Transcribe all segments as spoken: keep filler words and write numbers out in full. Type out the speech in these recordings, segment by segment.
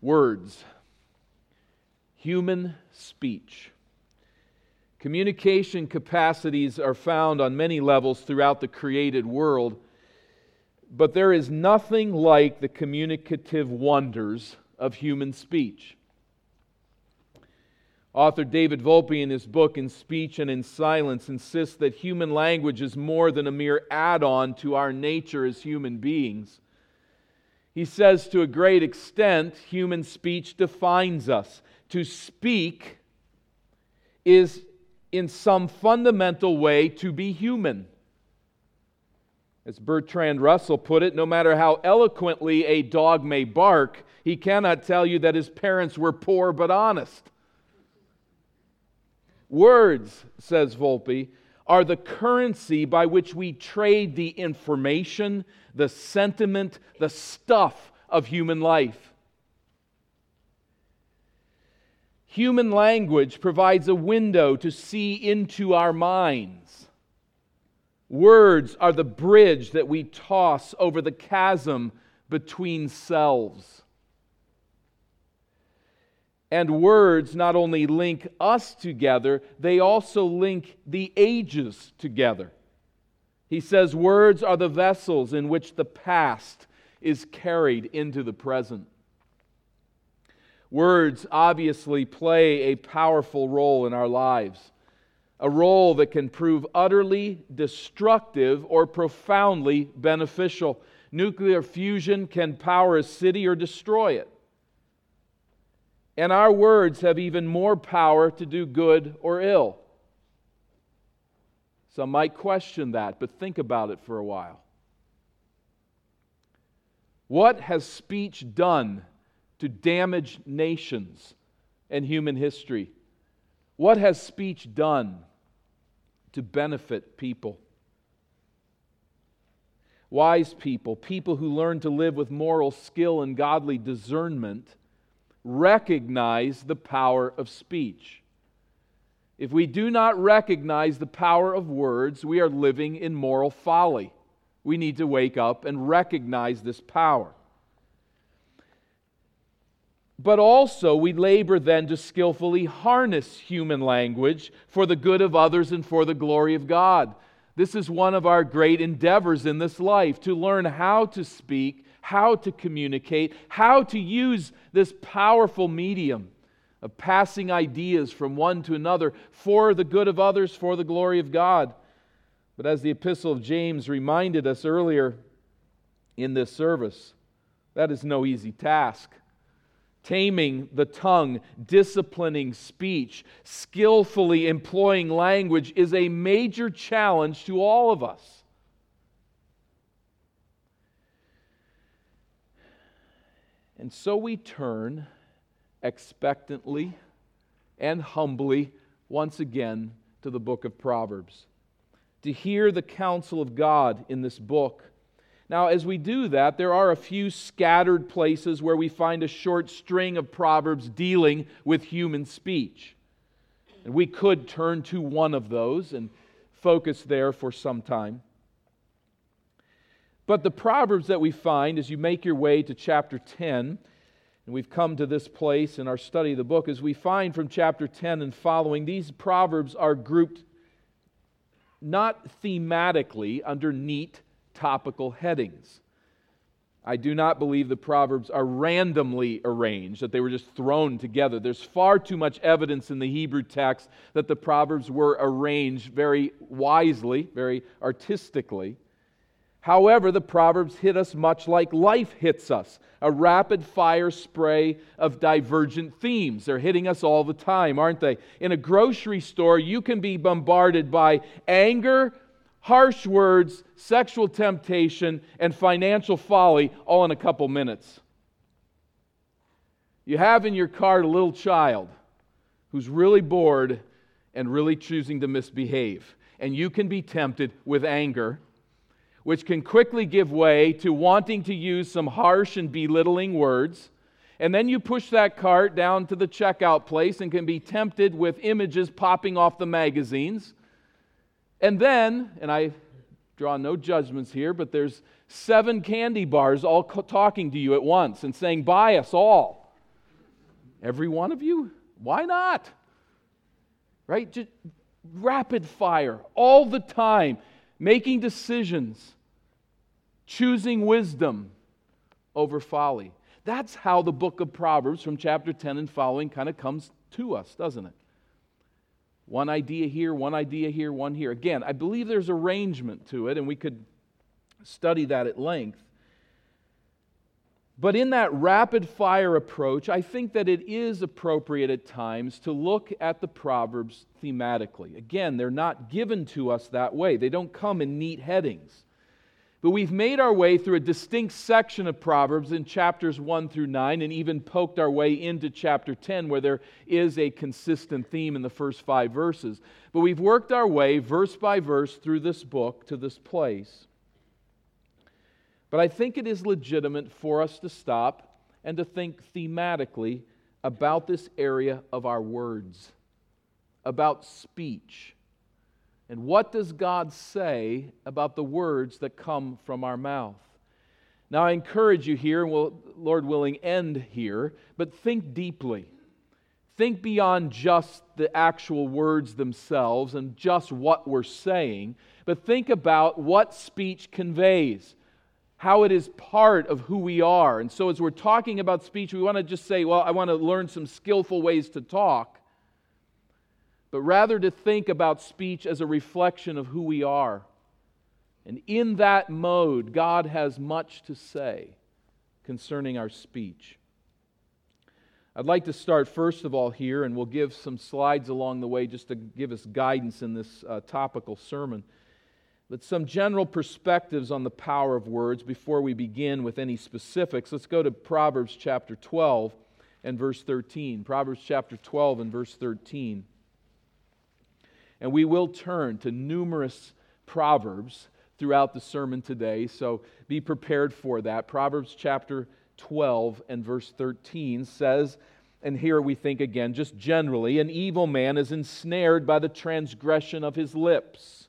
Words, human speech. Communication capacities are found on many levels throughout the created world, but there is nothing like the communicative wonders of human speech. Author David Volpe, in his book In Speech and in Silence, insists that human language is more than a mere add-on to our nature as human beings. He says, to a great extent, human speech defines us. To speak is, in some fundamental way, to be human. As Bertrand Russell put it, no matter how eloquently a dog may bark, he cannot tell you that his parents were poor but honest. Words, says Volpe, are the currency by which we trade the information, the sentiment, the stuff of human life. Human language provides a window to see into our minds. Words are the bridge that we toss over the chasm between selves. And words not only link us together, they also link the ages together. He says words are the vessels in which the past is carried into the present. Words obviously play a powerful role in our lives, a role that can prove utterly destructive or profoundly beneficial. Nuclear fusion can power a city or destroy it. And our words have even more power to do good or ill. Some might question that, but think about it for a while. What has speech done to damage nations and human history? What has speech done to benefit people? Wise people, people who learn to live with moral skill and godly discernment, recognize the power of speech. If we do not recognize the power of words, we are living in moral folly. We need to wake up and recognize this power. But also, we labor then to skillfully harness human language for the good of others and for the glory of God. This is one of our great endeavors in this life, to learn how to speak, how to communicate, how to use this powerful medium of passing ideas from one to another for the good of others, for the glory of God. But as the epistle of James reminded us earlier in this service, that is no easy task. Taming the tongue, disciplining speech, skillfully employing language is a major challenge to all of us. And so we turn expectantly and humbly once again to the book of Proverbs to hear the counsel of God in this book. Now, as we do that, there are a few scattered places where we find a short string of Proverbs dealing with human speech. And we could turn to one of those and focus there for some time. But the Proverbs that we find as you make your way to chapter ten, and we've come to this place in our study of the book, as we find from chapter ten and following, these Proverbs are grouped not thematically under neat topical headings. I do not believe the Proverbs are randomly arranged, that they were just thrown together. There's far too much evidence in the Hebrew text that the Proverbs were arranged very wisely, very artistically. However, the Proverbs hit us much like life hits us, a rapid-fire spray of divergent themes. They're hitting us all the time, aren't they? In a grocery store, you can be bombarded by anger, harsh words, sexual temptation, and financial folly all in a couple minutes. You have in your cart a little child who's really bored and really choosing to misbehave, and you can be tempted with anger, which can quickly give way to wanting to use some harsh and belittling words. And then you push that cart down to the checkout place and can be tempted with images popping off the magazines. And then, and I draw no judgments here, but there's seven candy bars all talking to you at once and saying, buy us all. Every one of you? Why not? Right? Just rapid fire, all the time, making decisions, choosing wisdom over folly. That's how the book of Proverbs from chapter ten and following kind of comes to us, doesn't it? One idea here, one idea here, one here. Again, I believe there's arrangement to it, and we could study that at length. But in that rapid-fire approach, I think that it is appropriate at times to look at the Proverbs thematically. Again, they're not given to us that way. They don't come in neat headings. But we've made our way through a distinct section of Proverbs in chapters one through nine and even poked our way into chapter ten, where there is a consistent theme in the first five verses. But we've worked our way verse by verse through this book to this place. But I think it is legitimate for us to stop and to think thematically about this area of our words, about speech. And what does God say about the words that come from our mouth? Now, I encourage you here, and we'll, Lord willing, end here, but think deeply. Think beyond just the actual words themselves and just what we're saying, but think about what speech conveys, how it is part of who we are. And so as we're talking about speech, we want to just say, well, I want to learn some skillful ways to talk, but rather to think about speech as a reflection of who we are. And in that mode, God has much to say concerning our speech. I'd like to start first of all here, and we'll give some slides along the way just to give us guidance in this uh, topical sermon. But some general perspectives on the power of words before we begin with any specifics. Let's go to Proverbs chapter twelve and verse thirteen. Proverbs chapter twelve and verse thirteen. And we will turn to numerous proverbs throughout the sermon today, so be prepared for that. Proverbs chapter twelve and verse thirteen says, and here we think again just generally, an evil man is ensnared by the transgression of his lips.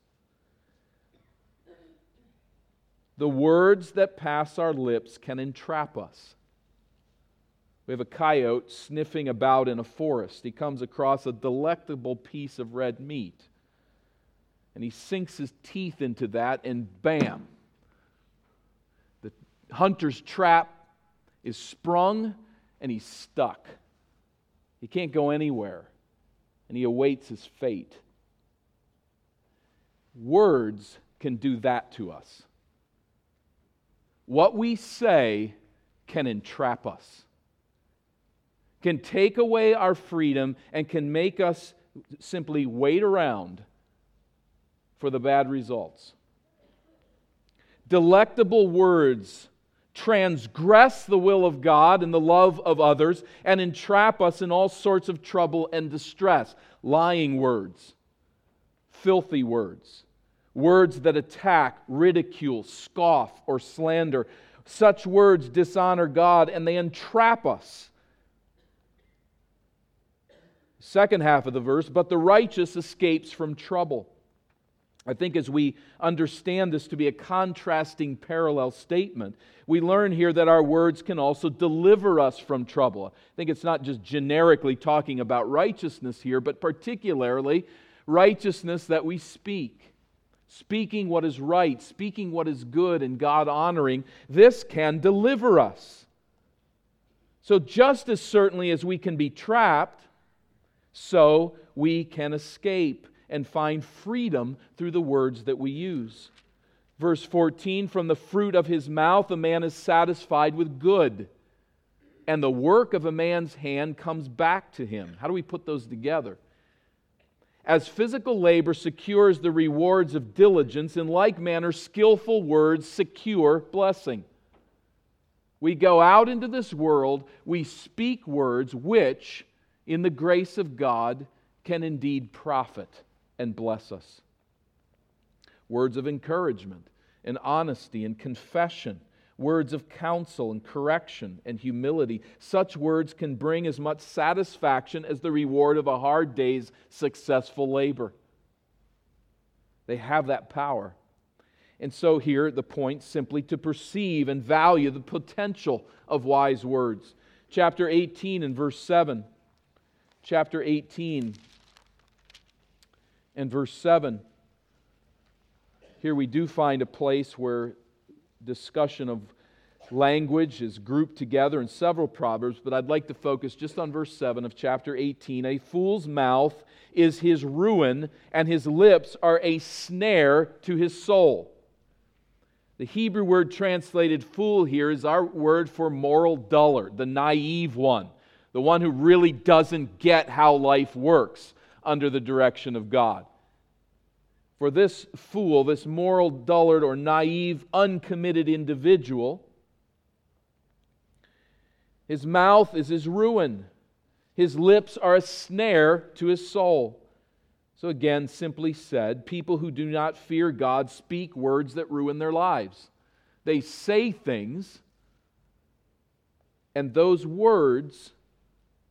The words that pass our lips can entrap us. We have a coyote sniffing about in a forest. He comes across a delectable piece of red meat, and he sinks his teeth into that, and bam! The hunter's trap is sprung, and he's stuck. He can't go anywhere, and he awaits his fate. Words can do that to us. What we say can entrap us, can take away our freedom, and can make us simply wait around for the bad results. Delectable words transgress the will of God and the love of others and entrap us in all sorts of trouble and distress. Lying words, filthy words, words that attack, ridicule, scoff, or slander. Such words dishonor God, and they entrap us. Second half of the verse, but the righteous escapes from trouble. I think as we understand this to be a contrasting parallel statement, we learn here that our words can also deliver us from trouble. I think it's not just generically talking about righteousness here, but particularly righteousness that we speak. Speaking what is right, speaking what is good and God-honoring, this can deliver us. So just as certainly as we can be trapped, so we can escape and find freedom through the words that we use. Verse fourteen, from the fruit of his mouth a man is satisfied with good, and the work of a man's hand comes back to him. How do we put those together? As physical labor secures the rewards of diligence, in like manner, skillful words secure blessing. We go out into this world, we speak words which, in the grace of God, can indeed profit and bless us. Words of encouragement and honesty and confession, words of counsel and correction and humility. Such words can bring as much satisfaction as the reward of a hard day's successful labor. They have that power. And so here, the point simply to perceive and value the potential of wise words, chapter eighteen and verse seven. Chapter eighteen and verse seven. Here we do find a place where discussion of language is grouped together in several proverbs, but I'd like to focus just on verse seven of chapter eighteen. A fool's mouth is his ruin, and his lips are a snare to his soul. The Hebrew word translated fool here is our word for moral dullard, the naive one, the one who really doesn't get how life works under the direction of God. For this fool, this moral dullard or naive, uncommitted individual, his mouth is his ruin. His lips are a snare to his soul. So again, simply said, people who do not fear God speak words that ruin their lives. They say things, and those words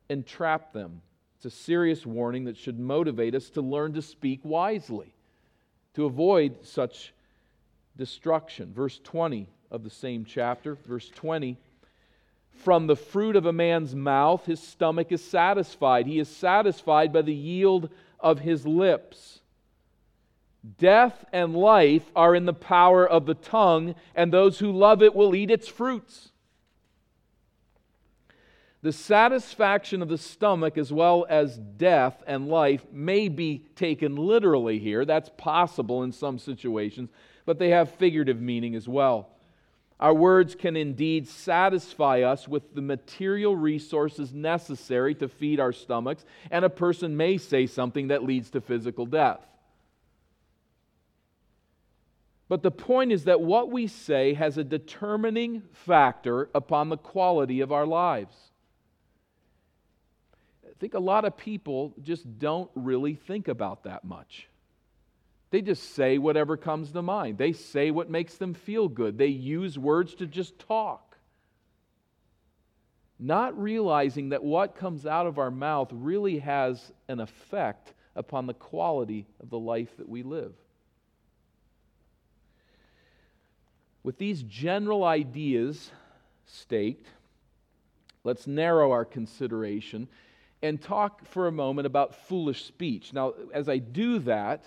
entrap them. It's a serious warning that should motivate us to learn to speak wisely, to avoid such destruction. Verse twenty of the same chapter, verse twenty, from the fruit of a man's mouth his stomach is satisfied. He is satisfied by the yield of his lips. Death and life are in the power of the tongue, and those who love it will eat its fruits. The satisfaction of the stomach as well as death and life may be taken literally here. That's possible in some situations, but they have figurative meaning as well. Our words can indeed satisfy us with the material resources necessary to feed our stomachs, and a person may say something that leads to physical death. But the point is that what we say has a determining factor upon the quality of our lives. I think a lot of people just don't really think about that much. They just say whatever comes to mind. They say what makes them feel good. They use words to just talk, not realizing that what comes out of our mouth really has an effect upon the quality of the life that we live. With these general ideas staked, let's narrow our consideration and talk for a moment about foolish speech. Now, as I do that,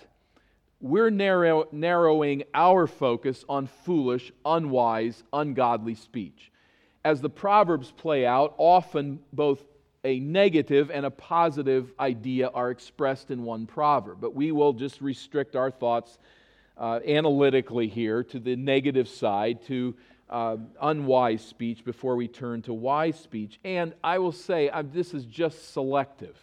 we're narrow, narrowing our focus on foolish, unwise, ungodly speech. As the Proverbs play out, often both a negative and a positive idea are expressed in one proverb. But we will just restrict our thoughts uh, analytically here to the negative side, to Uh, unwise speech before we turn to wise speech. And I will say, I'm, this is just selective.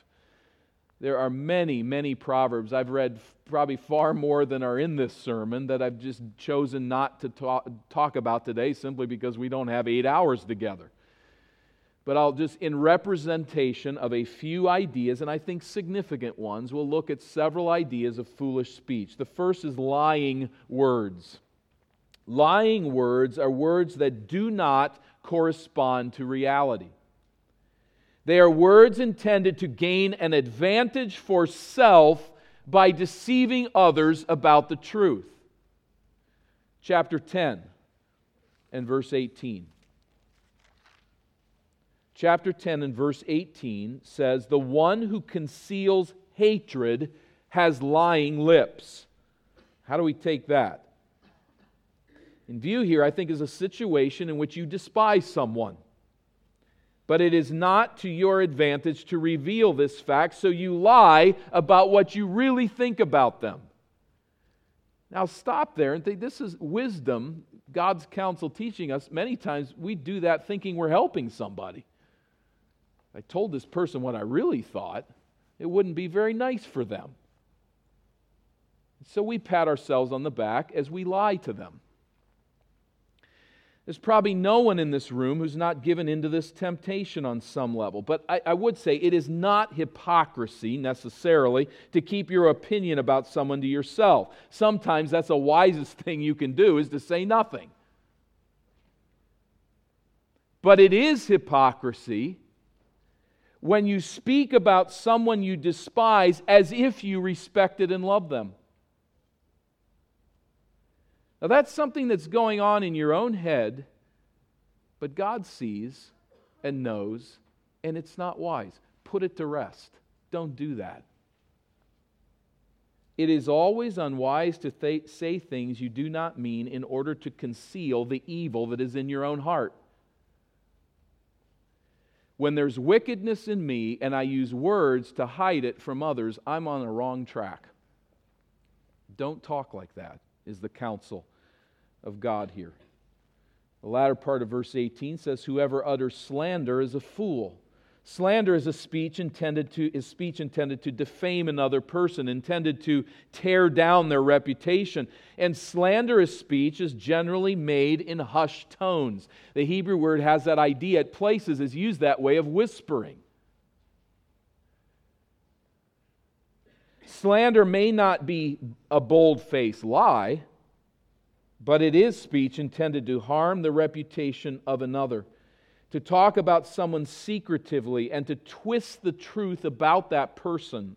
There are many, many proverbs. I've read f- probably far more than are in this sermon that I've just chosen not to talk, talk about today simply because we don't have eight hours together. But I'll just, in representation of a few ideas, and I think significant ones, we'll look at several ideas of foolish speech. The first is lying words. Lying words are words that do not correspond to reality. They are words intended to gain an advantage for self by deceiving others about the truth. Chapter ten and verse eighteen. Chapter ten and verse eighteen says, "The one who conceals hatred has lying lips." How do we take that? In view here, I think, is a situation in which you despise someone, but it is not to your advantage to reveal this fact, so you lie about what you really think about them. Now stop there and think, this is wisdom, God's counsel teaching us. Many times we do that thinking we're helping somebody. If I told this person what I really thought, it wouldn't be very nice for them. So we pat ourselves on the back as we lie to them. There's probably no one in this room who's not given into this temptation on some level. But I, I would say it is not hypocrisy necessarily to keep your opinion about someone to yourself. Sometimes that's the wisest thing you can do, is to say nothing. But it is hypocrisy when you speak about someone you despise as if you respected and loved them. Now that's something that's going on in your own head, but God sees and knows, and it's not wise. Put it to rest. Don't do that. It is always unwise to th- say things you do not mean in order to conceal the evil that is in your own heart. When there's wickedness in me and I use words to hide it from others, I'm on the wrong track. Don't talk like that, is the counsel of God here. The latter part of verse eighteen says, "Whoever utters slander is a fool." Slander is a speech intended to is speech intended to defame another person, intended to tear down their reputation. And slanderous speech is generally made in hushed tones. The Hebrew word has that idea at places, is used that way, of whispering. Slander may not be a bold-faced lie, but it is speech intended to harm the reputation of another. To talk about someone secretively and to twist the truth about that person,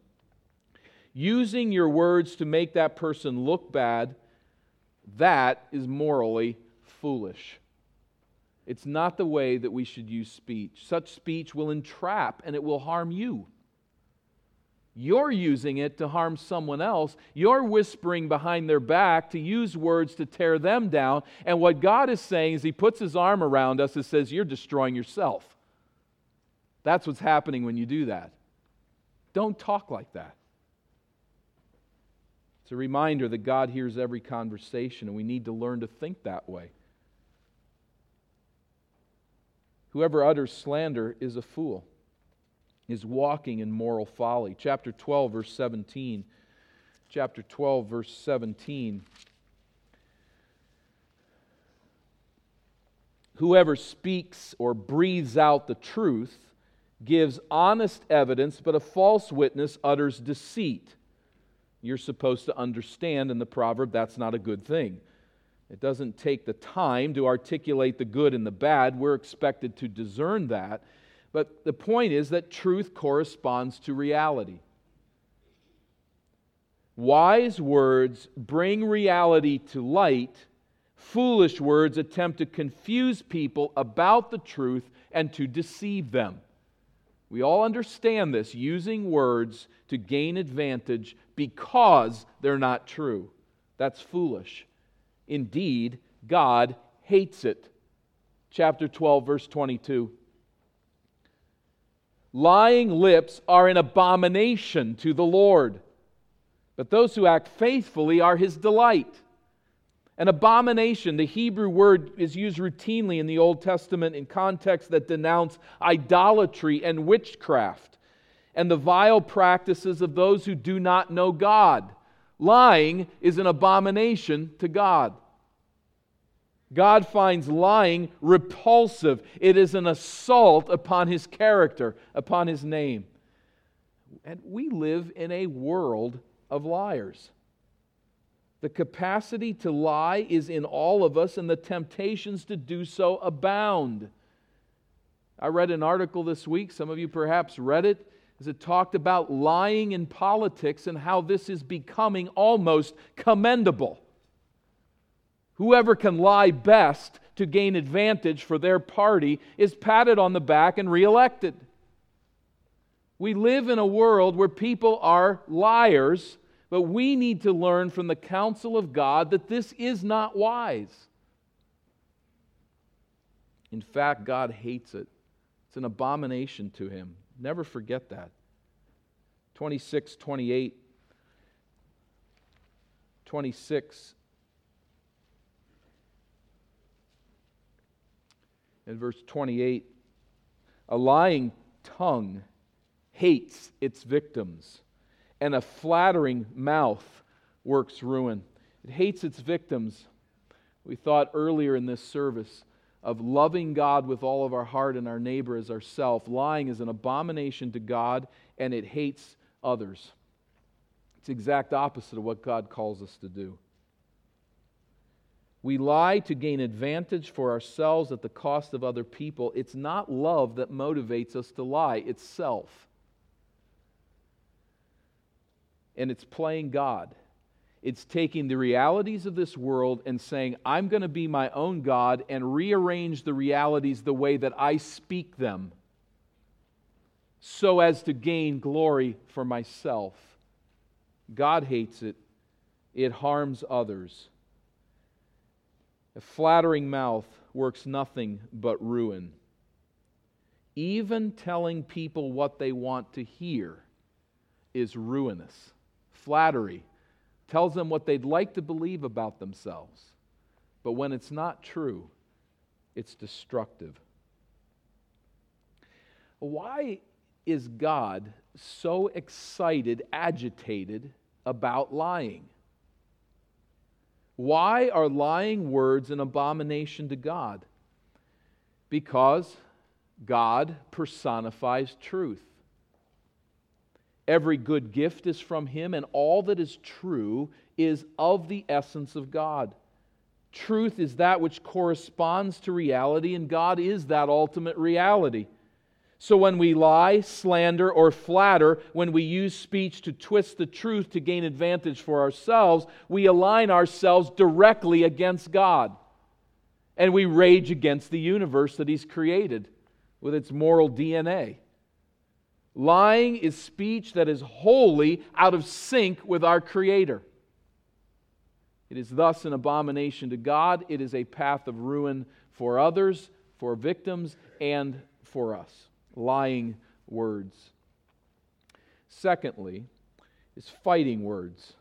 using your words to make that person look bad, that is morally foolish. It's not the way that we should use speech. Such speech will entrap and it will harm you. You're using it to harm someone else. You're whispering behind their back to use words to tear them down. And what God is saying is He puts His arm around us and says, you're destroying yourself. That's what's happening when you do that. Don't talk like that. It's a reminder that God hears every conversation, and we need to learn to think that way. Whoever utters slander is a fool, is walking in moral folly. Chapter twelve, verse seventeen. Chapter twelve, verse seventeen. Whoever speaks or breathes out the truth gives honest evidence, but a false witness utters deceit. You're supposed to understand in the proverb that's not a good thing. It doesn't take the time to articulate the good and the bad. We're expected to discern that. But the point is that truth corresponds to reality. Wise words bring reality to light. Foolish words attempt to confuse people about the truth and to deceive them. We all understand this, using words to gain advantage because they're not true. That's foolish. Indeed, God hates it. Chapter twelve, verse twenty-two. Lying lips are an abomination to the Lord, but those who act faithfully are His delight. An abomination, the Hebrew word, is used routinely in the Old Testament in contexts that denounce idolatry and witchcraft and the vile practices of those who do not know God. Lying is an abomination to God. God finds lying repulsive. It is an assault upon His character, upon His name. And we live in a world of liars. The capacity to lie is in all of us, and the temptations to do so abound. I read an article this week, some of you perhaps read it, as it talked about lying in politics and how this is becoming almost commendable. Whoever can lie best to gain advantage for their party is patted on the back and reelected. We live in a world where people are liars, but we need to learn from the counsel of God that this is not wise. In fact, God hates it. It's an abomination to Him. Never forget that. twenty-six, twenty-eight. twenty-six. In verse twenty-eight, a lying tongue hates its victims, and a flattering mouth works ruin. It hates its victims. We thought earlier in this service of loving God with all of our heart and our neighbor as ourselves. Lying is an abomination to God, and it hates others. It's the exact opposite of what God calls us to do. We lie to gain advantage for ourselves at the cost of other people. It's not love that motivates us to lie, it's self. And it's playing God. It's taking the realities of this world and saying, I'm going to be my own God and rearrange the realities the way that I speak them so as to gain glory for myself. God hates it. It harms others. A flattering mouth works nothing but ruin. Even telling people what they want to hear is ruinous. Flattery tells them what they'd like to believe about themselves. But when it's not true, it's destructive. Why is God so excited, agitated about lying? Why are lying words an abomination to God? Because God personifies truth. Every good gift is from Him, and all that is true is of the essence of God. Truth is that which corresponds to reality, and God is that ultimate reality. So when we lie, slander, or flatter, when we use speech to twist the truth to gain advantage for ourselves, we align ourselves directly against God. And we rage against the universe that He's created with its moral D N A. Lying is speech that is wholly out of sync with our Creator. It is thus an abomination to God. It is a path of ruin for others, for victims, and for us. Lying words. Secondly, is fighting words.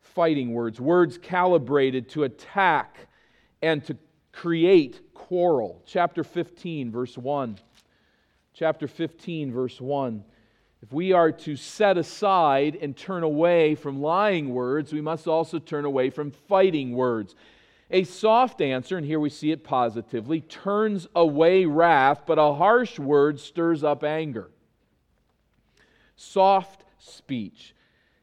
Fighting words. Words calibrated to attack and to create quarrel. Chapter fifteen, verse one. Chapter fifteen, verse one. If we are to set aside and turn away from lying words, we must also turn away from fighting words. A soft answer, and here we see it positively, turns away wrath, but a harsh word stirs up anger. Soft speech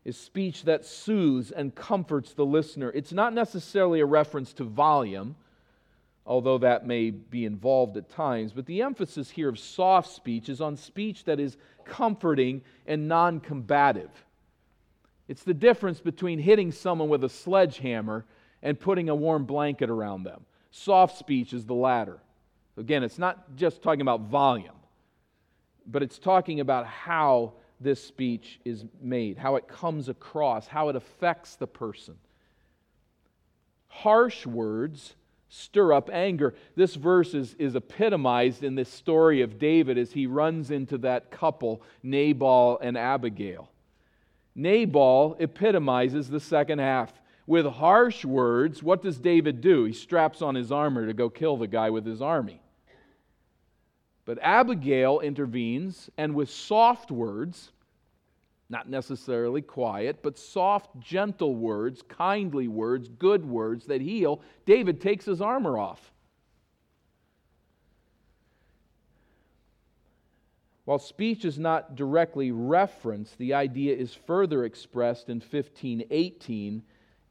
is speech that soothes and comforts the listener. It's not necessarily a reference to volume, although that may be involved at times, but the emphasis here of soft speech is on speech that is comforting and non-combative. It's the difference between hitting someone with a sledgehammer and putting a warm blanket around them. Soft speech is the latter. Again, it's not just talking about volume, but it's talking about how this speech is made, how it comes across, how it affects the person. Harsh words stir up anger. This verse is, is epitomized in this story of David as he runs into that couple, Nabal and Abigail. Nabal epitomizes the second half. With harsh words, what does David do? He straps on his armor to go kill the guy with his army. But Abigail intervenes, and with soft words, not necessarily quiet, but soft, gentle words, kindly words, good words that heal, David takes his armor off. While speech is not directly referenced, the idea is further expressed in fifteen eighteen.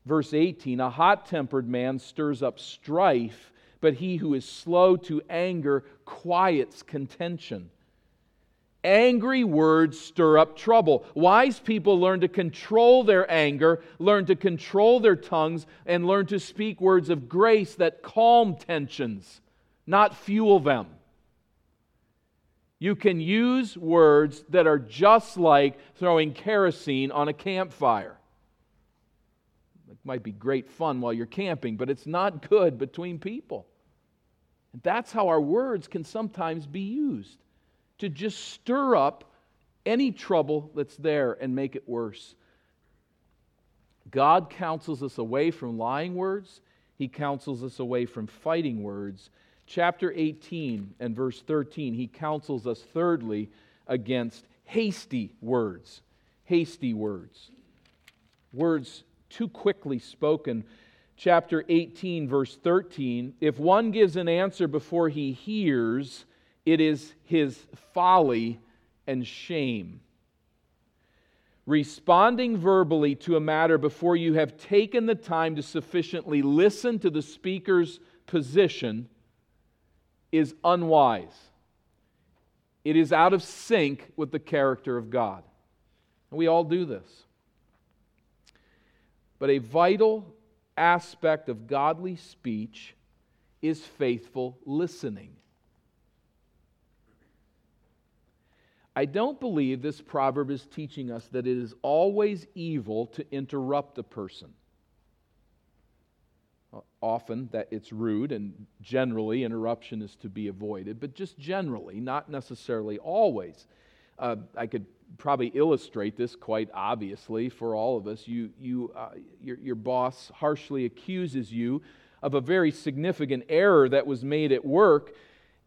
Verse eighteen, a hot-tempered man stirs up strife, but he who is slow to anger quiets contention. Angry words stir up trouble. Wise people learn to control their anger, learn to control their tongues, and learn to speak words of grace that calm tensions, not fuel them. You can use words that are just like throwing kerosene on a campfire. It might be great fun while you're camping, but it's not good between people. And that's how our words can sometimes be used. To just stir up any trouble that's there and make it worse. God counsels us away from lying words. He counsels us away from fighting words. Chapter eighteen and verse thirteen, He counsels us thirdly against hasty words. Hasty words. Words too quickly spoken. Chapter eighteen, verse thirteen, if one gives an answer before he hears, it is his folly and shame. Responding verbally to a matter before you have taken the time to sufficiently listen to the speaker's position is unwise. It is out of sync with the character of God. And we all do this. But a vital aspect of godly speech is faithful listening. I don't believe this proverb is teaching us that it is always evil to interrupt a person. Often that it's rude, and generally interruption is to be avoided, but just generally, not necessarily always. Uh, I could probably illustrate this quite obviously for all of us. You, you, uh, your, your boss harshly accuses you of a very significant error that was made at work,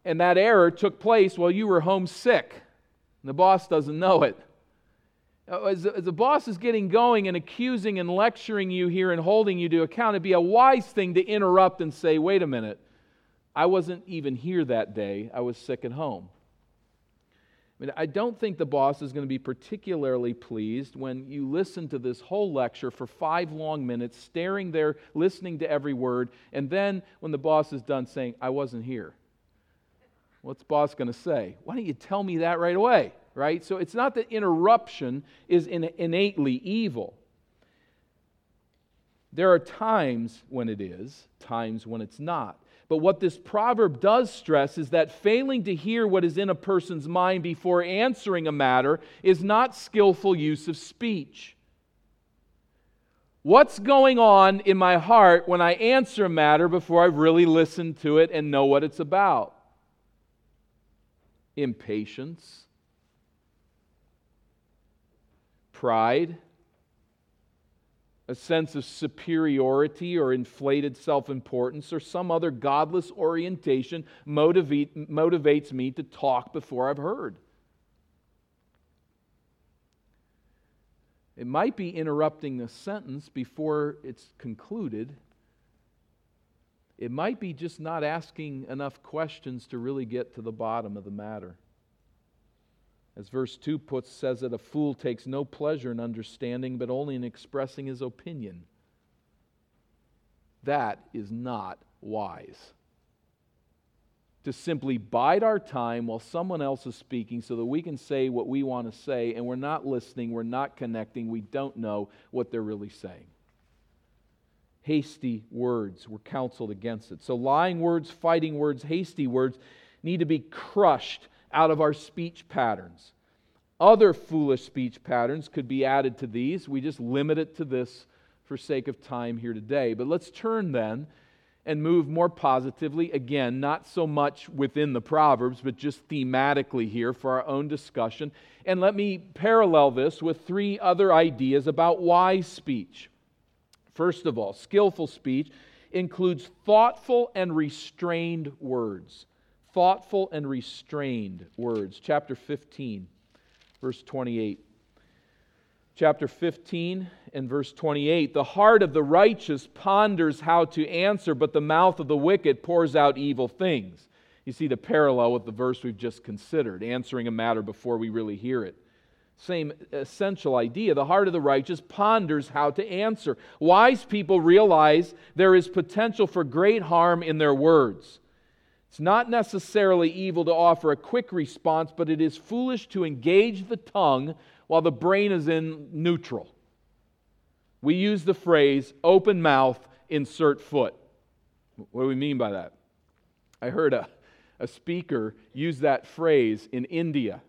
and that error took place while you were home sick. The boss doesn't know it. As the boss is getting going and accusing and lecturing you here and holding you to account, it'd be a wise thing to interrupt and say, wait a minute, I wasn't even here that day. I was sick at home. I mean, I don't think the boss is going to be particularly pleased when you listen to this whole lecture for five long minutes, staring there, listening to every word, and then when the boss is done saying, I wasn't here. What's the boss going to say? Why don't you tell me that right away, right? So it's not that interruption is in innately evil. There are times when it is, times when it's not. But what this proverb does stress is that failing to hear what is in a person's mind before answering a matter is not skillful use of speech. What's going on in my heart when I answer a matter before I've really listened to it and know what it's about? Impatience, pride, a sense of superiority or inflated self-importance or some other godless orientation motivate, motivates me to talk before I've heard. It might be interrupting a sentence before it's concluded. It might be just not asking enough questions to really get to the bottom of the matter. As verse two puts, says that a fool takes no pleasure in understanding, but only in expressing his opinion. That is not wise. To simply bide our time while someone else is speaking so that we can say what we want to say, and we're not listening, we're not connecting, we don't know what they're really saying. Hasty words were counseled against it. So lying words, fighting words, hasty words need to be crushed out of our speech patterns. Other foolish speech patterns could be added to these. We just limit it to this for sake of time here today. But let's turn then and move more positively, again, not so much within the Proverbs, but just thematically here for our own discussion. And let me parallel this with three other ideas about wise speech. First of all, skillful speech includes thoughtful and restrained words. Thoughtful and restrained words. Chapter fifteen, verse twenty-eight. Chapter fifteen and verse twenty-eight. The heart of the righteous ponders how to answer, but the mouth of the wicked pours out evil things. You see the parallel with the verse we've just considered, answering a matter before we really hear it. Same essential idea. The heart of the righteous ponders how to answer. Wise people realize there is potential for great harm in their words. It's not necessarily evil to offer a quick response, but it is foolish to engage the tongue while the brain is in neutral. We use the phrase, open mouth, insert foot. What do we mean by that? I heard a, a speaker use that phrase in India.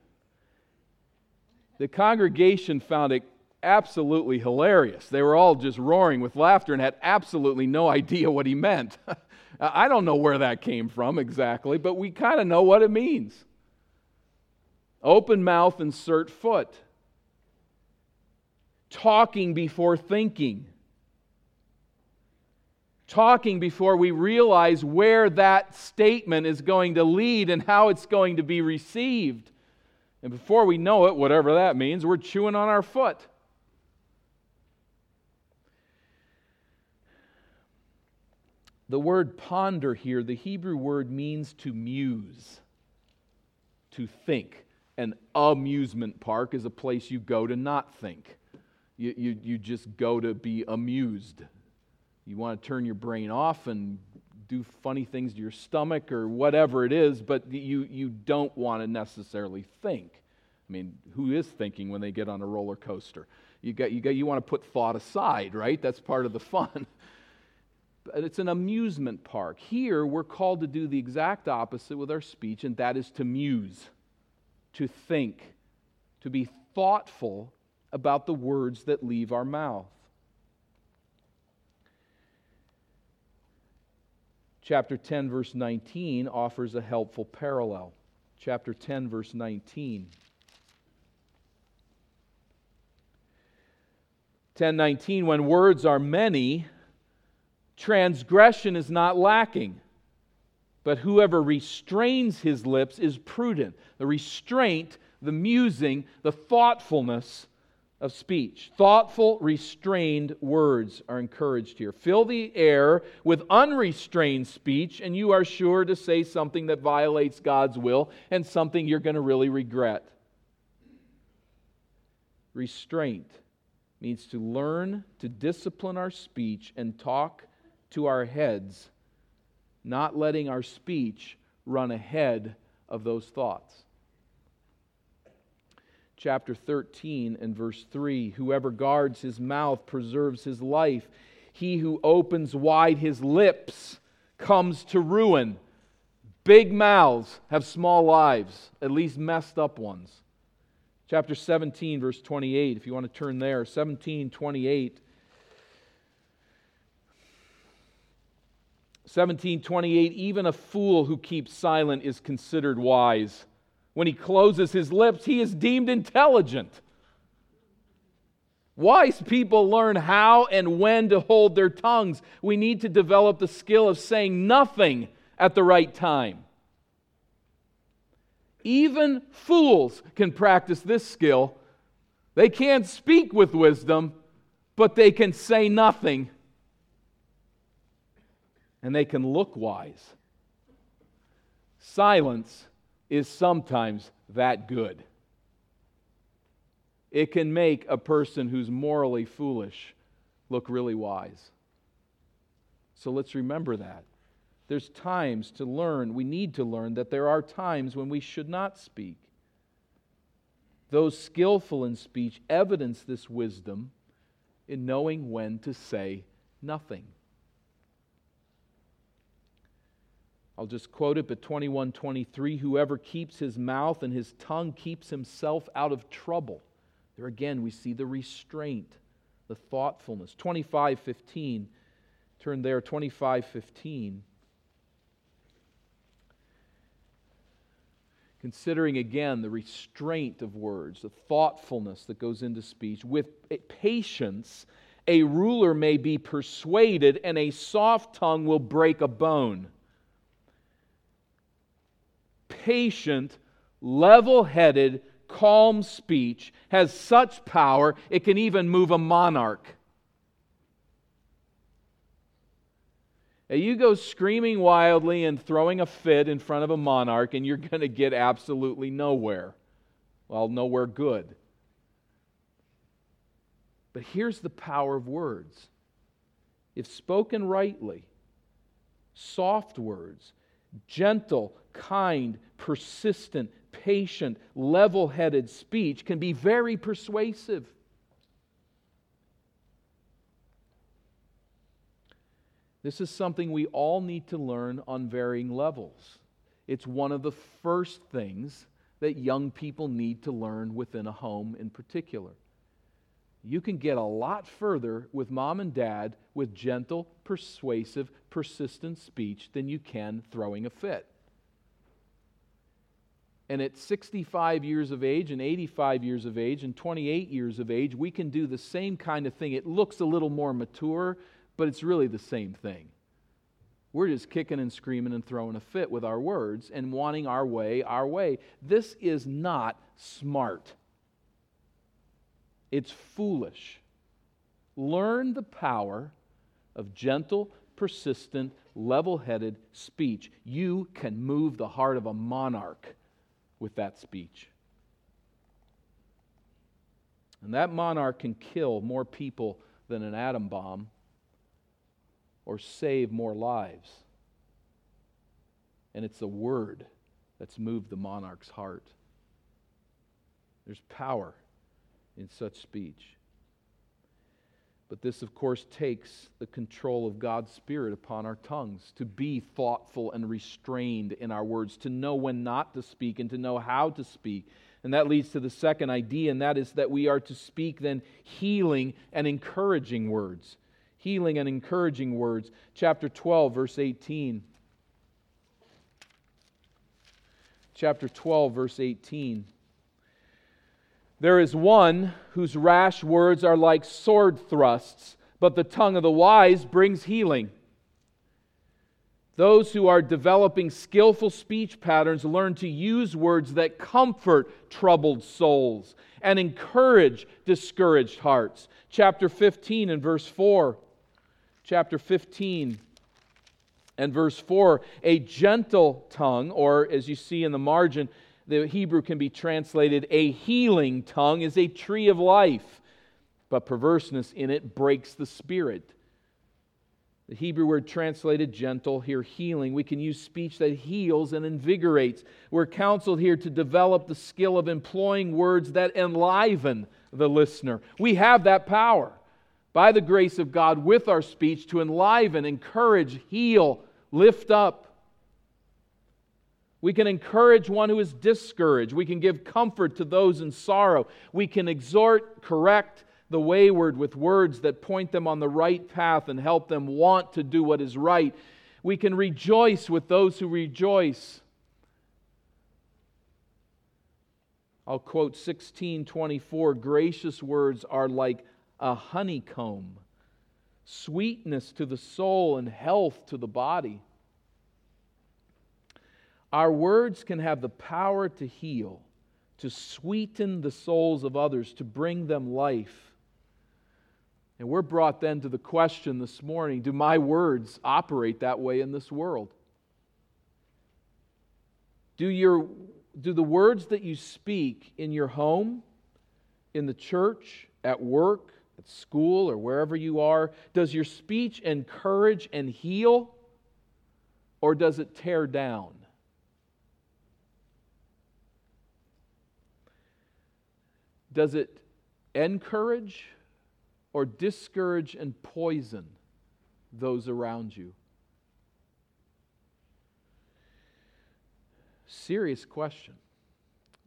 The congregation found it absolutely hilarious. They were all just roaring with laughter and had absolutely no idea what he meant. I don't know where that came from exactly, but we kind of know what it means. Open mouth, insert foot. Talking before thinking. Talking before we realize where that statement is going to lead and how it's going to be received. And before we know it, whatever that means, we're chewing on our foot. The word ponder here, the Hebrew word means to muse, to think. An amusement park is a place you go to not think. You, you, you just go to be amused. You want to turn your brain off and do funny things to your stomach or whatever it is, but you, you don't want to necessarily think. I mean, who is thinking when they get on a roller coaster? You got, you got, you want to put thought aside, right? That's part of the fun. But it's an amusement park. Here, we're called to do the exact opposite with our speech, and that is to muse, to think, to be thoughtful about the words that leave our mouth. Chapter ten, verse nineteen offers a helpful parallel. Chapter ten, verse nineteen. ten nineteen, when words are many, transgression is not lacking, but whoever restrains his lips is prudent. The restraint, the musing, the thoughtfulness of speech. Thoughtful, restrained words are encouraged here. Fill the air with unrestrained speech, and you are sure to say something that violates God's will and something you're going to really regret. Restraint means to learn to discipline our speech and talk to our heads, not letting our speech run ahead of those thoughts. Chapter thirteen and verse three, whoever guards his mouth preserves his life. He who opens wide his lips comes to ruin. Big mouths have small lives, at least messed up ones. Chapter seventeen, verse twenty-eight, if you want to turn there, seventeen twenty-eight. seventeen twenty-eight, even a fool who keeps silent is considered wise. When he closes his lips, he is deemed intelligent. Wise people learn how and when to hold their tongues. We need to develop the skill of saying nothing at the right time. Even fools can practice this skill. They can't speak with wisdom, but they can say nothing. And they can look wise. Silence is sometimes that good. It can make a person who's morally foolish look really wise. So let's remember that. There's times to learn, we need to learn that there are times when we should not speak. Those skillful in speech evidence this wisdom in knowing when to say nothing. I'll just quote it, but twenty-one twenty-three, whoever keeps his mouth and his tongue keeps himself out of trouble. There again we see the restraint, the thoughtfulness. twenty-five fifteen, turn there, twenty-five fifteen. Considering again the restraint of words, the thoughtfulness that goes into speech. With patience, a ruler may be persuaded, and a soft tongue will break a bone. Patient, level-headed, calm speech has such power it can even move a monarch. Now you go screaming wildly and throwing a fit in front of a monarch, and you're going to get absolutely nowhere. Well, nowhere good. But here's the power of words. If spoken rightly, soft words, gentle, kind, persistent, patient, level-headed speech can be very persuasive. This is something we all need to learn on varying levels. It's one of the first things that young people need to learn within a home in particular. You can get a lot further with mom and dad with gentle, persuasive, persistent speech than you can throwing a fit. And at sixty-five years of age and eighty-five years of age and twenty-eight years of age, we can do the same kind of thing. It looks a little more mature, but it's really the same thing. We're just kicking and screaming and throwing a fit with our words and wanting our way, our way. This is not smart. It's foolish. Learn the power of gentle, persistent, level-headed speech. You can move the heart of a monarch with that speech. And that monarch can kill more people than an atom bomb, or save more lives. And it's the word that's moved the monarch's heart. There's power in such speech. But this, of course, takes the control of God's Spirit upon our tongues, to be thoughtful and restrained in our words, to know when not to speak and to know how to speak. And that leads to the second idea, and that is that we are to speak then healing and encouraging words. Healing and encouraging words. Chapter twelve, verse eighteen. Chapter twelve, verse eighteen. There is one whose rash words are like sword thrusts, but the tongue of the wise brings healing. Those who are developing skillful speech patterns learn to use words that comfort troubled souls and encourage discouraged hearts. Chapter fifteen and verse four. Chapter fifteen and verse four. A gentle tongue, or as you see in the margin, the Hebrew can be translated, a healing tongue is a tree of life, but perverseness in it breaks the spirit. The Hebrew word translated gentle, here healing. We can use speech that heals and invigorates. We're counseled here to develop the skill of employing words that enliven the listener. We have that power by the grace of God with our speech to enliven, encourage, heal, lift up. We can encourage one who is discouraged. We can give comfort to those in sorrow. We can exhort, correct the wayward with words that point them on the right path and help them want to do what is right. We can rejoice with those who rejoice. I'll quote sixteen twenty-four, gracious words are like a honeycomb, sweetness to the soul and health to the body. Our words can have the power to heal, to sweeten the souls of others, to bring them life. And we're brought then to the question this morning, do my words operate that way in this world? Do your, do the words that you speak in your home, in the church, at work, at school, or wherever you are, does your speech encourage and heal, or does it tear down? Does it encourage or discourage and poison those around you? Serious question.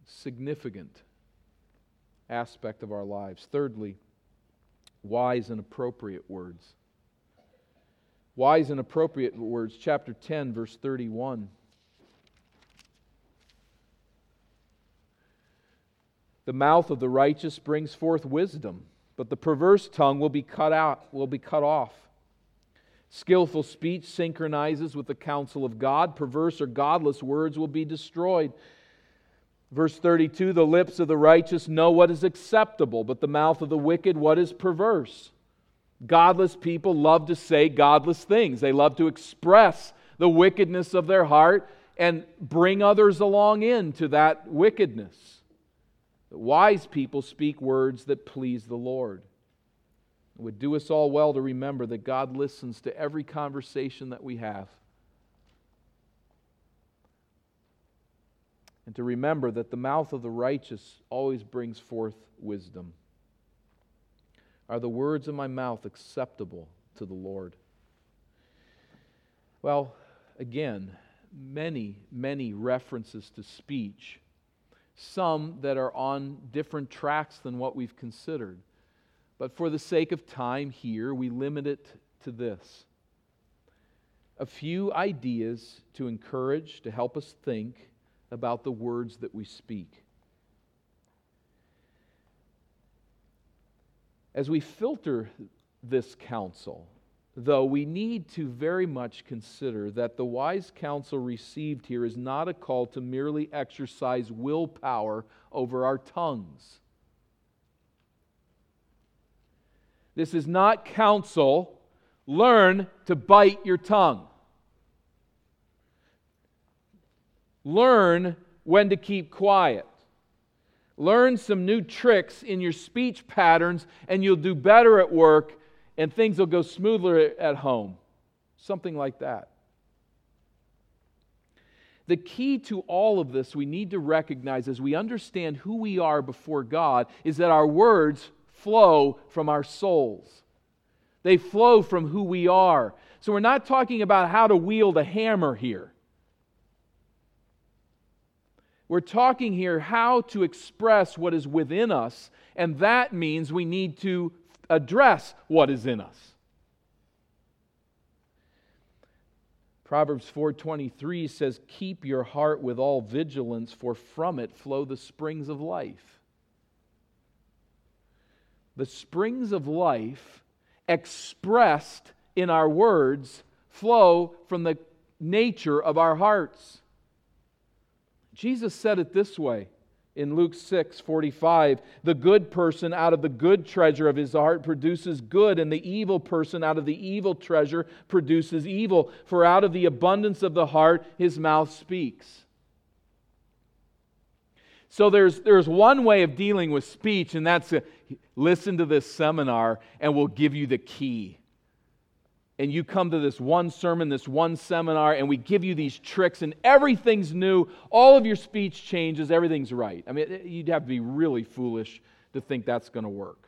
Significant aspect of our lives. Thirdly, wise and appropriate words. Wise and appropriate words. Chapter ten, verse thirty-one. The mouth of the righteous brings forth wisdom, but the perverse tongue will be cut out, will be cut off. Skillful speech synchronizes with the counsel of God. Perverse or godless words will be destroyed. Verse thirty-two, the lips of the righteous know what is acceptable, but the mouth of the wicked what is perverse. Godless people love to say godless things. They love to express the wickedness of their heart and bring others along into that wickedness. Wise people speak words that please the Lord. It would do us all well to remember that God listens to every conversation that we have. And to remember that the mouth of the righteous always brings forth wisdom. Are the words of my mouth acceptable to the Lord? Well, again, many, many references to speech. Some that are on different tracks than what we've considered. But for the sake of time here, we limit it to this. A few ideas to encourage, to help us think about the words that we speak. As we filter this counsel, though, we need to very much consider that the wise counsel received here is not a call to merely exercise willpower over our tongues. This is not counsel, learn to bite your tongue. Learn when to keep quiet. Learn some new tricks in your speech patterns and you'll do better at work. And things will go smoother at home. Something like that. the key to all of this we need to recognize as we understand who we are before God is that our words flow from our souls. They flow from who we are. So we're not talking about how to wield a hammer here. We're talking here how to express what is within us, and that means we need to address what is in us. Proverbs four twenty-three says, "Keep your heart with all vigilance, for from it flow the springs of life." The springs of life expressed in our words flow from the nature of our hearts. Jesus said it this way in Luke six forty-five, "The good person out of the good treasure of his heart produces good, and the evil person out of the evil treasure produces evil. For out of the abundance of the heart his mouth speaks." So there's, there's one way of dealing with speech, and that's a, listen to this seminar and we'll give you the key. And you come to this one sermon, this one seminar, and we give you these tricks, and everything's new. All of your speech changes. Everything's right. I mean, you'd have to be really foolish to think that's going to work.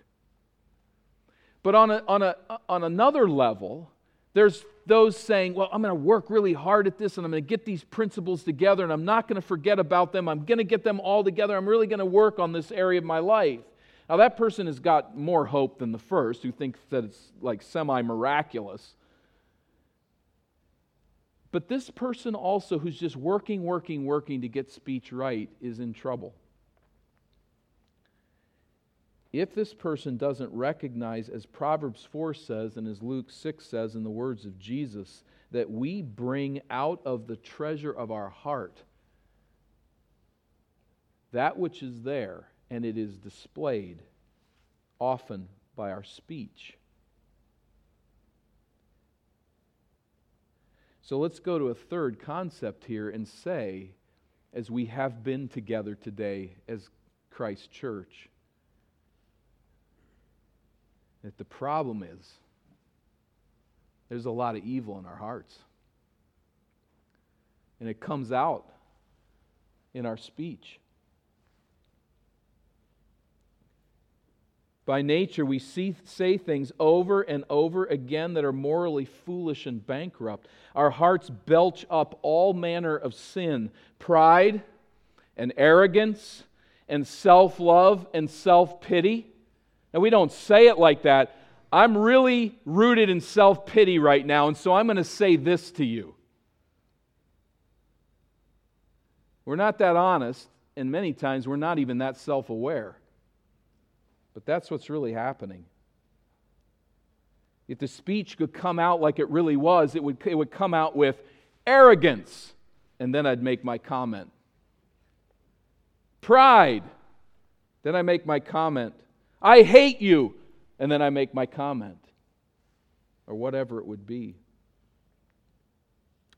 But on a, on a, on another level, there's those saying, well, I'm going to work really hard at this, and I'm going to get these principles together, and I'm not going to forget about them. I'm going to get them all together. I'm really going to work on this area of my life. Now, that person has got more hope than the first, who thinks that it's like semi-miraculous. But this person also who's just working, working, working to get speech right is in trouble. If this person doesn't recognize, as Proverbs four says and as Luke six says in the words of Jesus, that we bring out of the treasure of our heart that which is there, and it is displayed often by our speech. So let's go to a third concept here and say, as we have been together today as Christ's church, that the problem is there's a lot of evil in our hearts. And it comes out in our speech. By nature, we see, say things over and over again that are morally foolish and bankrupt. Our hearts belch up all manner of sin, pride and arrogance and self-love and self-pity. Now, we don't say it like that. I'm really rooted in self-pity right now, and so I'm going to say this to you. We're not that honest, and many times we're not even that self-aware. But that's what's really happening. If the speech could come out like it really was, it would, it would come out with arrogance, and then I'd make my comment. Pride, then I make my comment. I hate you, and then I make my comment. Or whatever it would be.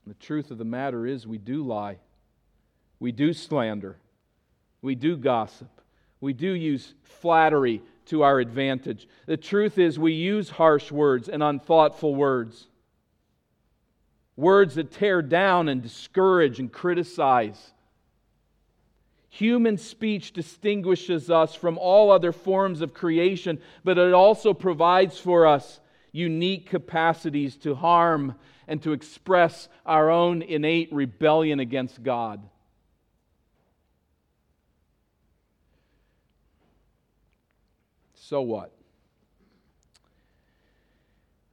The truth of the matter is we do lie. We do slander. We do gossip. We do use flattery to our advantage. The truth is we use harsh words and unthoughtful words. Words that tear down and discourage and criticize. Human speech distinguishes us from all other forms of creation, but it also provides for us unique capacities to harm and to express our own innate rebellion against God. So what?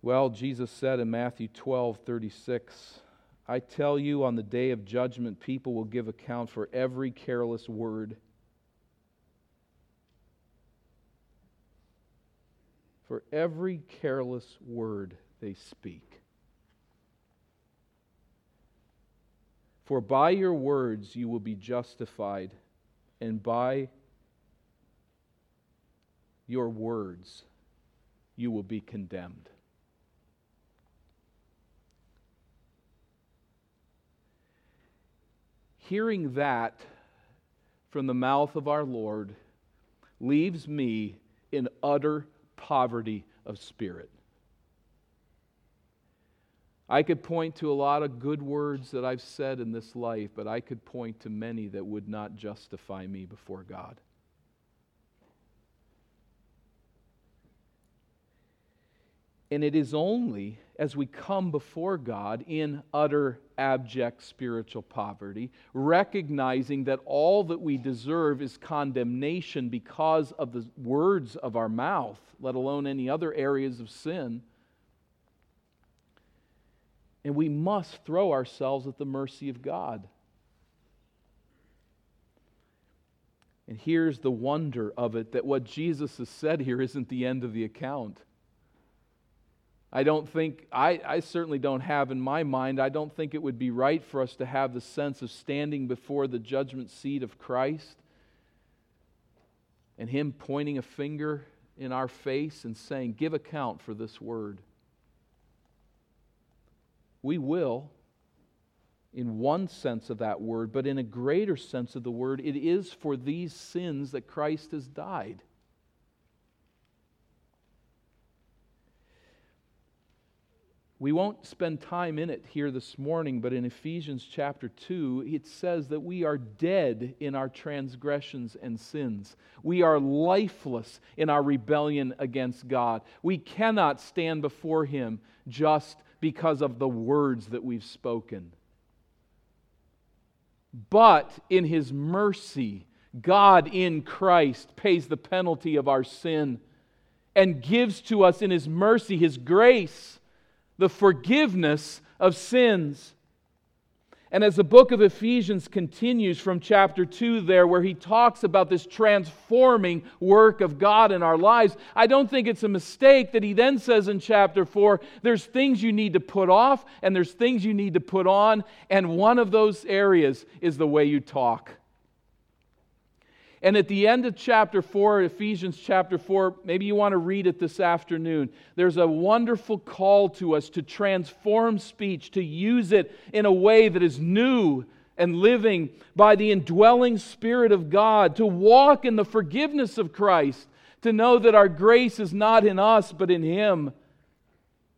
Well, Jesus said in Matthew twelve thirty-six, "I tell you, on the day of judgment, people will give account for every careless word." For every careless word they speak. "For by your words you will be justified, and by your words you will be condemned." Hearing that from the mouth of our Lord leaves me in utter poverty of spirit. I could point to a lot of good words that I've said in this life, but I could point to many that would not justify me before God. And it is only as we come before God in utter abject spiritual poverty, recognizing that all that we deserve is condemnation because of the words of our mouth, let alone any other areas of sin. And we must throw ourselves at the mercy of God. And here's the wonder of it, that what Jesus has said here isn't the end of the account. I don't think, I, I certainly don't have in my mind, I don't think it would be right for us to have the sense of standing before the judgment seat of Christ and Him pointing a finger in our face and saying, give account for this word. We will, in one sense of that word, but in a greater sense of the word, it is for these sins that Christ has died. We won't spend time in it here this morning, but in Ephesians chapter two, it says that we are dead in our transgressions and sins. We are lifeless in our rebellion against God. We cannot stand before Him just because of the words that we've spoken. But in His mercy, God in Christ pays the penalty of our sin and gives to us in His mercy, His grace, the forgiveness of sins. And as the book of Ephesians continues from chapter two there, where he talks about this transforming work of God in our lives, I don't think it's a mistake that he then says in chapter four, there's things you need to put off and there's things you need to put on, and one of those areas is the way you talk. And at the end of chapter four, Ephesians chapter four, maybe you want to read it this afternoon, there's a wonderful call to us to transform speech, to use it in a way that is new and living by the indwelling Spirit of God, to walk in the forgiveness of Christ, to know that our grace is not in us but in Him,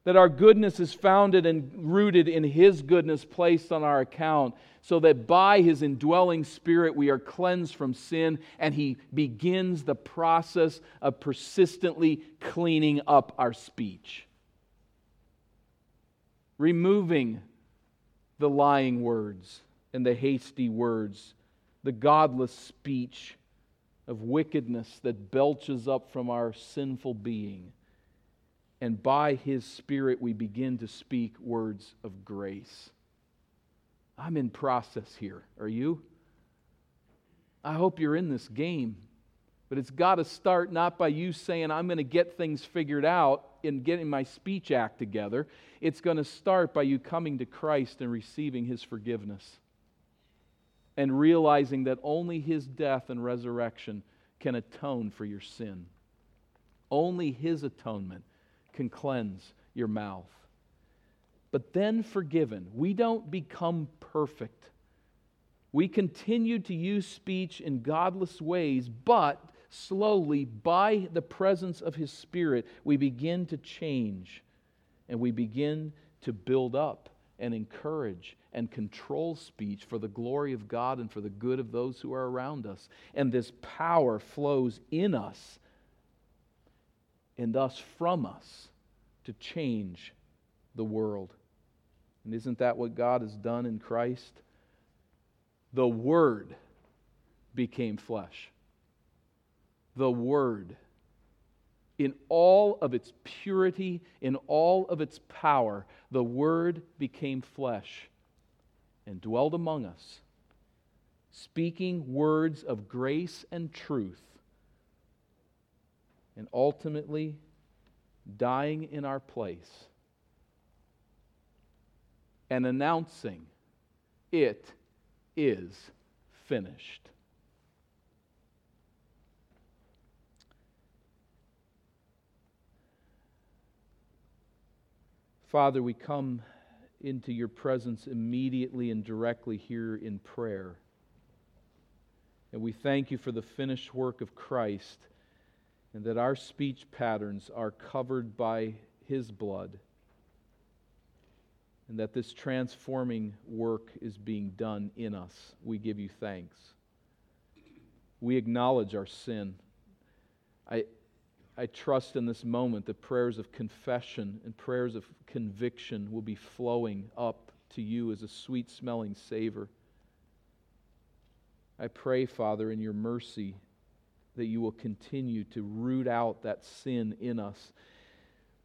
that our goodness is founded and rooted in His goodness placed on our account, so that by His indwelling Spirit we are cleansed from sin, and He begins the process of persistently cleaning up our speech, removing the lying words and the hasty words, the godless speech of wickedness that belches up from our sinful being. And by His Spirit, we begin to speak words of grace. I'm in process here. Are you? I hope you're in this game. But it's got to start not by you saying, I'm going to get things figured out and getting my speech act together. It's going to start by you coming to Christ and receiving His forgiveness. And realizing that only His death and resurrection can atone for your sin. Only His atonement can cleanse your mouth. But then forgiven, we don't become perfect. We continue to use speech in godless ways, but slowly, by the presence of His Spirit, we begin to change, and we begin to build up and encourage and control speech for the glory of God and for the good of those who are around us. And this power flows in us, and thus from us, to change the world. And isn't that what God has done in Christ? The Word became flesh. The Word, in all of its purity, in all of its power, the Word became flesh and dwelled among us, speaking words of grace and truth, and ultimately dying in our place and announcing, it is finished. Father, we come into your presence immediately and directly here in prayer. And we thank you for the finished work of Christ, and that our speech patterns are covered by His blood. and that this transforming work is being done in us. We give you thanks. We acknowledge our sin. I I trust in this moment that prayers of confession and prayers of conviction will be flowing up to you as a sweet-smelling savor. I pray, Father, in your mercy, that you will continue to root out that sin in us.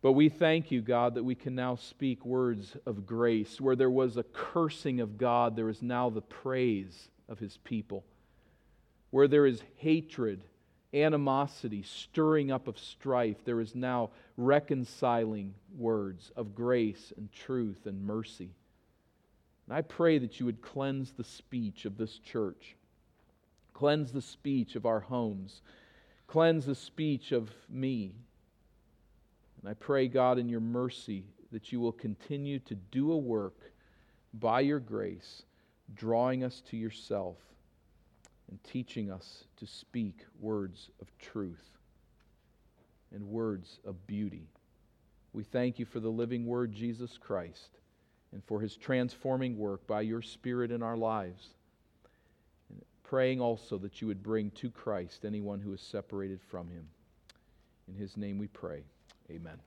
But we thank you, God, that we can now speak words of grace. Where there was a cursing of God, there is now the praise of His people. Where there is hatred, animosity, stirring up of strife, there is now reconciling words of grace and truth and mercy. And I pray that you would cleanse the speech of this church. Cleanse the speech of our homes. Cleanse the speech of me. And I pray, God, in your mercy, that you will continue to do a work by your grace, drawing us to yourself and teaching us to speak words of truth and words of beauty. We thank you for the living Word, Jesus Christ, and for His transforming work by your Spirit in our lives. And praying also that you would bring to Christ anyone who is separated from Him. In His name we pray. Amen.